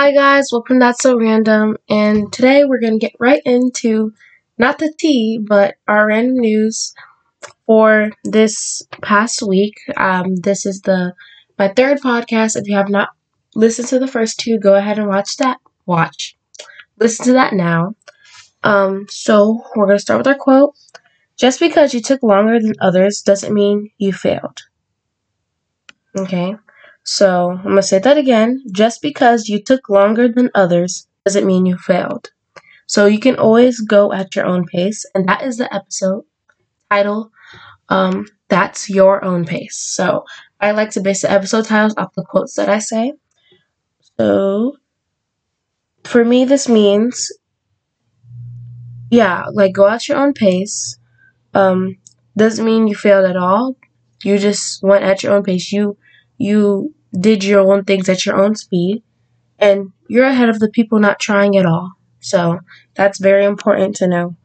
Hi guys, welcome to That's So Random, and today we're going to get right into, not the tea, but our random news for this past week. This is my third podcast. If you have not listened to the first two, go ahead and listen to that now. So we're going to start with our quote. Just because you took longer than others doesn't mean you failed. Okay. So, I'm going to say that again. Just because you took longer than others doesn't mean you failed. So, you can always go at your own pace. And that is the episode title, That's Your Own Pace. So, I like to base the episode titles off the quotes that I say. So, for me, this means, go at your own pace. Doesn't mean you failed at all. You just went at your own pace. You did your own things at your own speed, and you're ahead of the people not trying at all. So that's very important to know.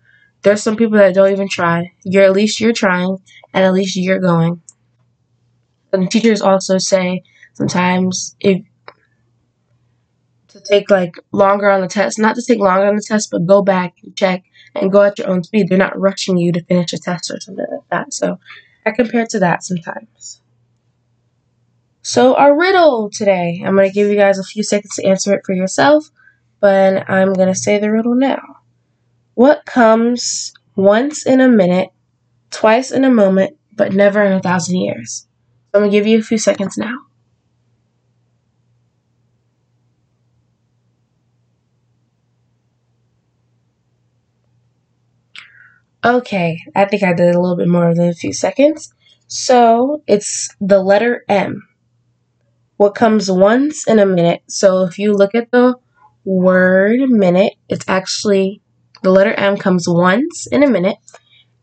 There's some people that don't even try. You're trying, and at least you're going. And teachers also say sometimes to take longer on the test, not to take longer on the test, but go back and check and go at your own speed. They're not rushing you to finish a test or something like that. So I compare it to that sometimes. So our riddle today, I'm going to give you guys a few seconds to answer it for yourself, but I'm going to say the riddle now. What comes once in a minute, twice in a moment, but never in 1,000 years? So I'm going to give you a few seconds now. Okay, I think I did a little bit more than a few seconds. So it's the letter M. What comes once in a minute. So if you look at the word minute, it's actually the letter M comes once in a minute.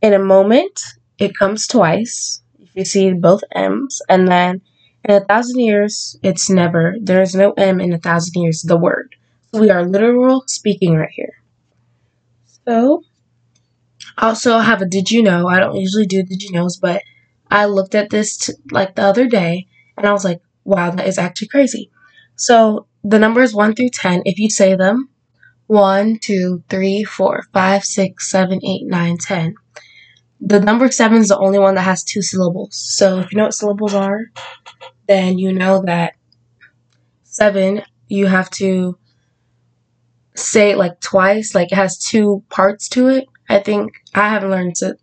In a moment, it comes twice. If you see both M's, and then in 1,000 years, it's never. There is no M in 1,000 years, the word. So we are literal speaking right here. So also I have a did you know. I don't usually do did you knows, but I looked at this the other day and I was like, wow, that is actually crazy. So the numbers 1 through 10, if you say them, 1, 2, 3, 4, 5, 6, 7, 8, 9, 10. The number 7 is the only one that has two syllables. So if you know what syllables are, then you know that 7, you have to say it twice. It has two parts to it. I think I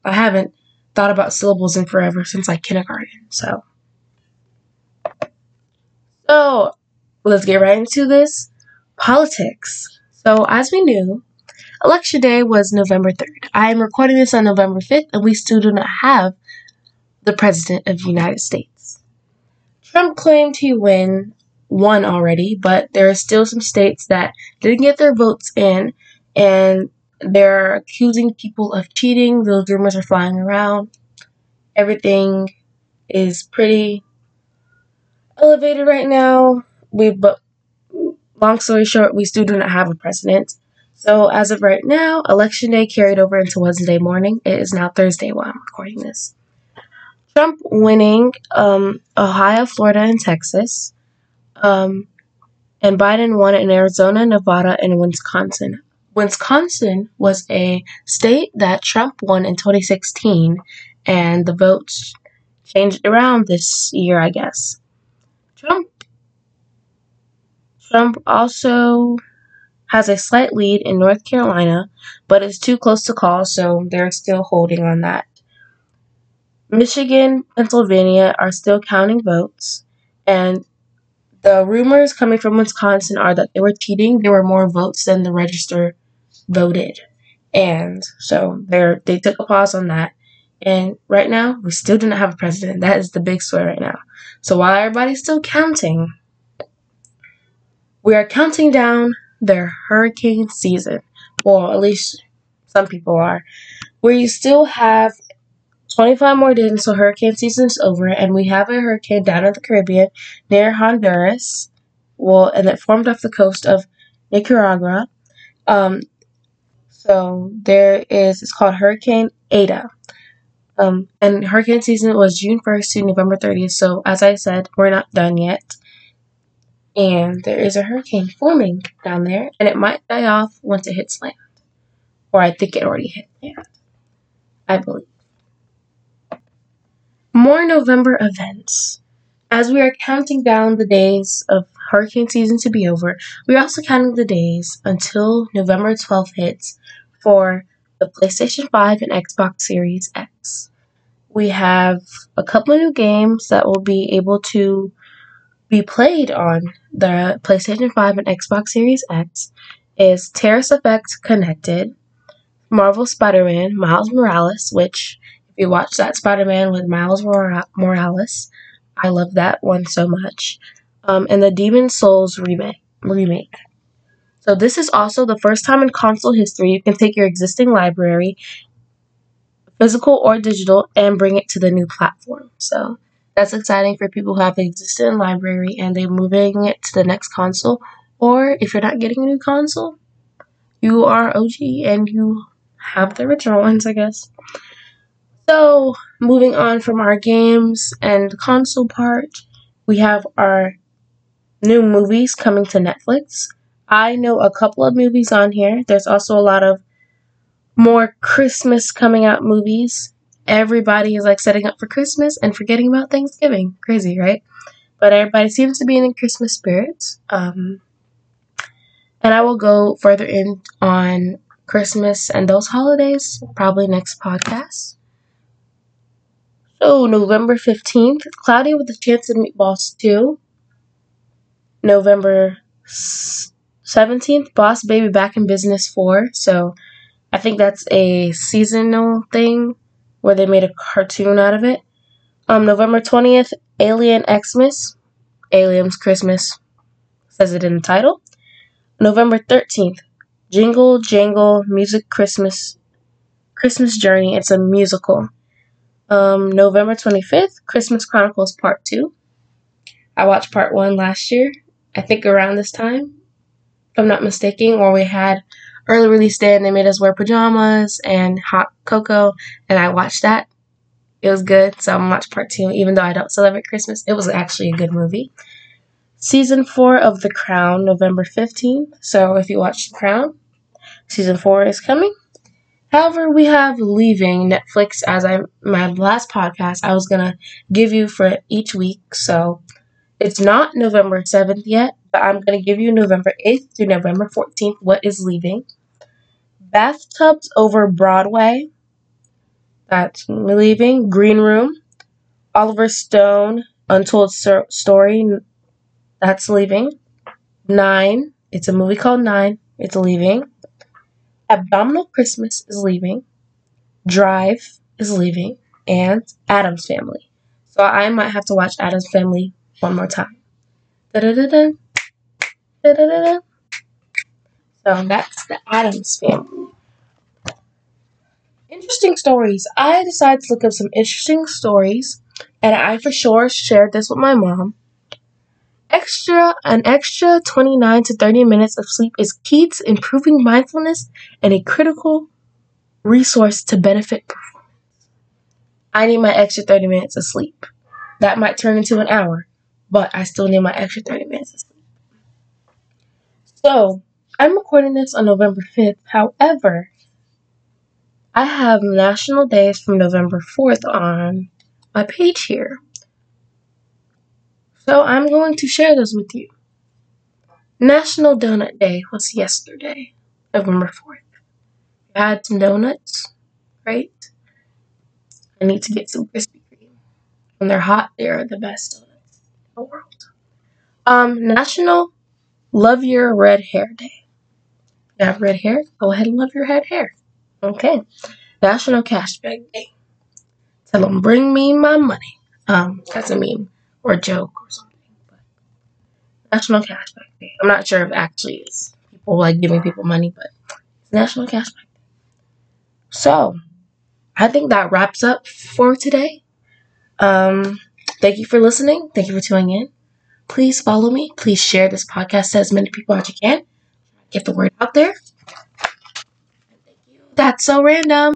haven't thought about syllables in forever since kindergarten. So let's get right into this. Politics. So as we knew, Election Day was November 3rd. I am recording this on November 5th, and we still do not have the President of the United States. Trump claimed he won already, but there are still some states that didn't get their votes in, and they're accusing people of cheating. Those rumors are flying around. Everything is pretty elevated right now. But long story short, we still do not have a president. So as of right now, Election Day carried over into Wednesday morning. It is now Thursday while I'm recording this. Trump winning Ohio, Florida, and Texas, and Biden won in Arizona, Nevada, and Wisconsin. Wisconsin was a state that Trump won in 2016, and the votes changed around this year, I guess. Trump also has a slight lead in North Carolina, but it's too close to call, so they're still holding on that. Michigan, Pennsylvania are still counting votes, and the rumors coming from Wisconsin are that they were cheating. There were more votes than the register voted, and so they took a pause on that. And right now, we still do not have a president. That is the big story right now. So while everybody's still counting, we are counting down their hurricane season. Well, at least some people are. Where you still have 25 more days until hurricane season is over, and we have a hurricane down in the Caribbean near Honduras. Well, and it formed off the coast of Nicaragua. So it's called Hurricane Ada. And hurricane season was June 1st to November 30th, so as I said, we're not done yet. and there is a hurricane forming down there, and it might die off once it hits land. Or I think it already hit land, I believe. More November events. As we are counting down the days of hurricane season to be over, we are also counting the days until November 12th hits for the PlayStation 5 and Xbox Series X. We have a couple of new games that will be able to be played on the PlayStation 5 and Xbox Series X is Mass Effect Connected, Marvel's Spider-Man, Miles Morales, which if you watch that Spider-Man with Miles Morales, I love that one so much, and the Demon's Souls remake. So this is also the first time in console history you can take your existing library, physical or digital, and bring it to the new platform. So that's exciting for people who have the existing library and they're moving it to the next console. Or if you're not getting a new console, you are OG and you have the original ones, I guess. So moving on from our games and console part, we have our new movies coming to Netflix. I know a couple of movies on here. There's also a lot of more Christmas coming out movies. Everybody is like setting up for Christmas and forgetting about Thanksgiving. Crazy, right? But everybody seems to be in the Christmas spirit. And I will go further in on Christmas and those holidays, probably next podcast. So, November 15th, Cloudy with a Chance of Meatballs 2. November 17th, Boss Baby: Back in Business 4. So, I think that's a seasonal thing where they made a cartoon out of it. November 20th, Alien Xmas. Alien's Christmas. Says it in the title. November 13th, Jingle Jangle Music Christmas Journey. It's a musical. November 25th, Christmas Chronicles Part 2. I watched Part 1 last year, I think around this time, if I'm not mistaken, or we had early release day and they made us wear pajamas and hot cocoa, and I watched that. It was good, so I'm going to watch Part 2, even though I don't celebrate Christmas. It was actually a good movie. Season 4 of The Crown, November 15th, so if you watch The Crown, Season 4 is coming. However, we have leaving Netflix. As my last podcast, I was going to give you for each week. So it's not November 7th yet, but I'm going to give you November 8th through November 14th what is leaving. Bathtubs Over Broadway. That's leaving. Green Room. Oliver Stone, Untold Story. That's leaving. Nine. It's a movie called Nine. It's leaving. Abdominal Christmas is leaving, Drive is leaving, and Addams Family. So I might have to watch Addams Family one more time. Da-da-da-da. Da-da-da-da. So that's the Addams Family. Interesting stories. I decided to look up some interesting stories, and I for sure shared this with my mom. An extra 29 to 30 minutes of sleep is key to improving mindfulness and a critical resource to benefit performance. I need my extra 30 minutes of sleep. That might turn into an hour, but I still need my extra 30 minutes of sleep. So, I'm recording this on November 5th. However, I have national days from November 4th on my page here. So I'm going to share those with you. National Donut Day was yesterday, November 4th. I had some donuts, right? I need to get some Krispy Kreme. When they're hot, they are the best donuts in the world. National Love Your Red Hair Day. If you have red hair, go ahead and love your red hair. Okay. National Cash Bag Day. Tell them, bring me my money. That's a meme. Or joke or something. But National Cashback Day. I'm not sure if it actually is people like giving people money, but it's National Cashback Day. So I think that wraps up for today. Thank you for listening. Thank you for tuning in. Please follow me. Please share this podcast to as many people as you can. Get the word out there. Thank you. That's so random.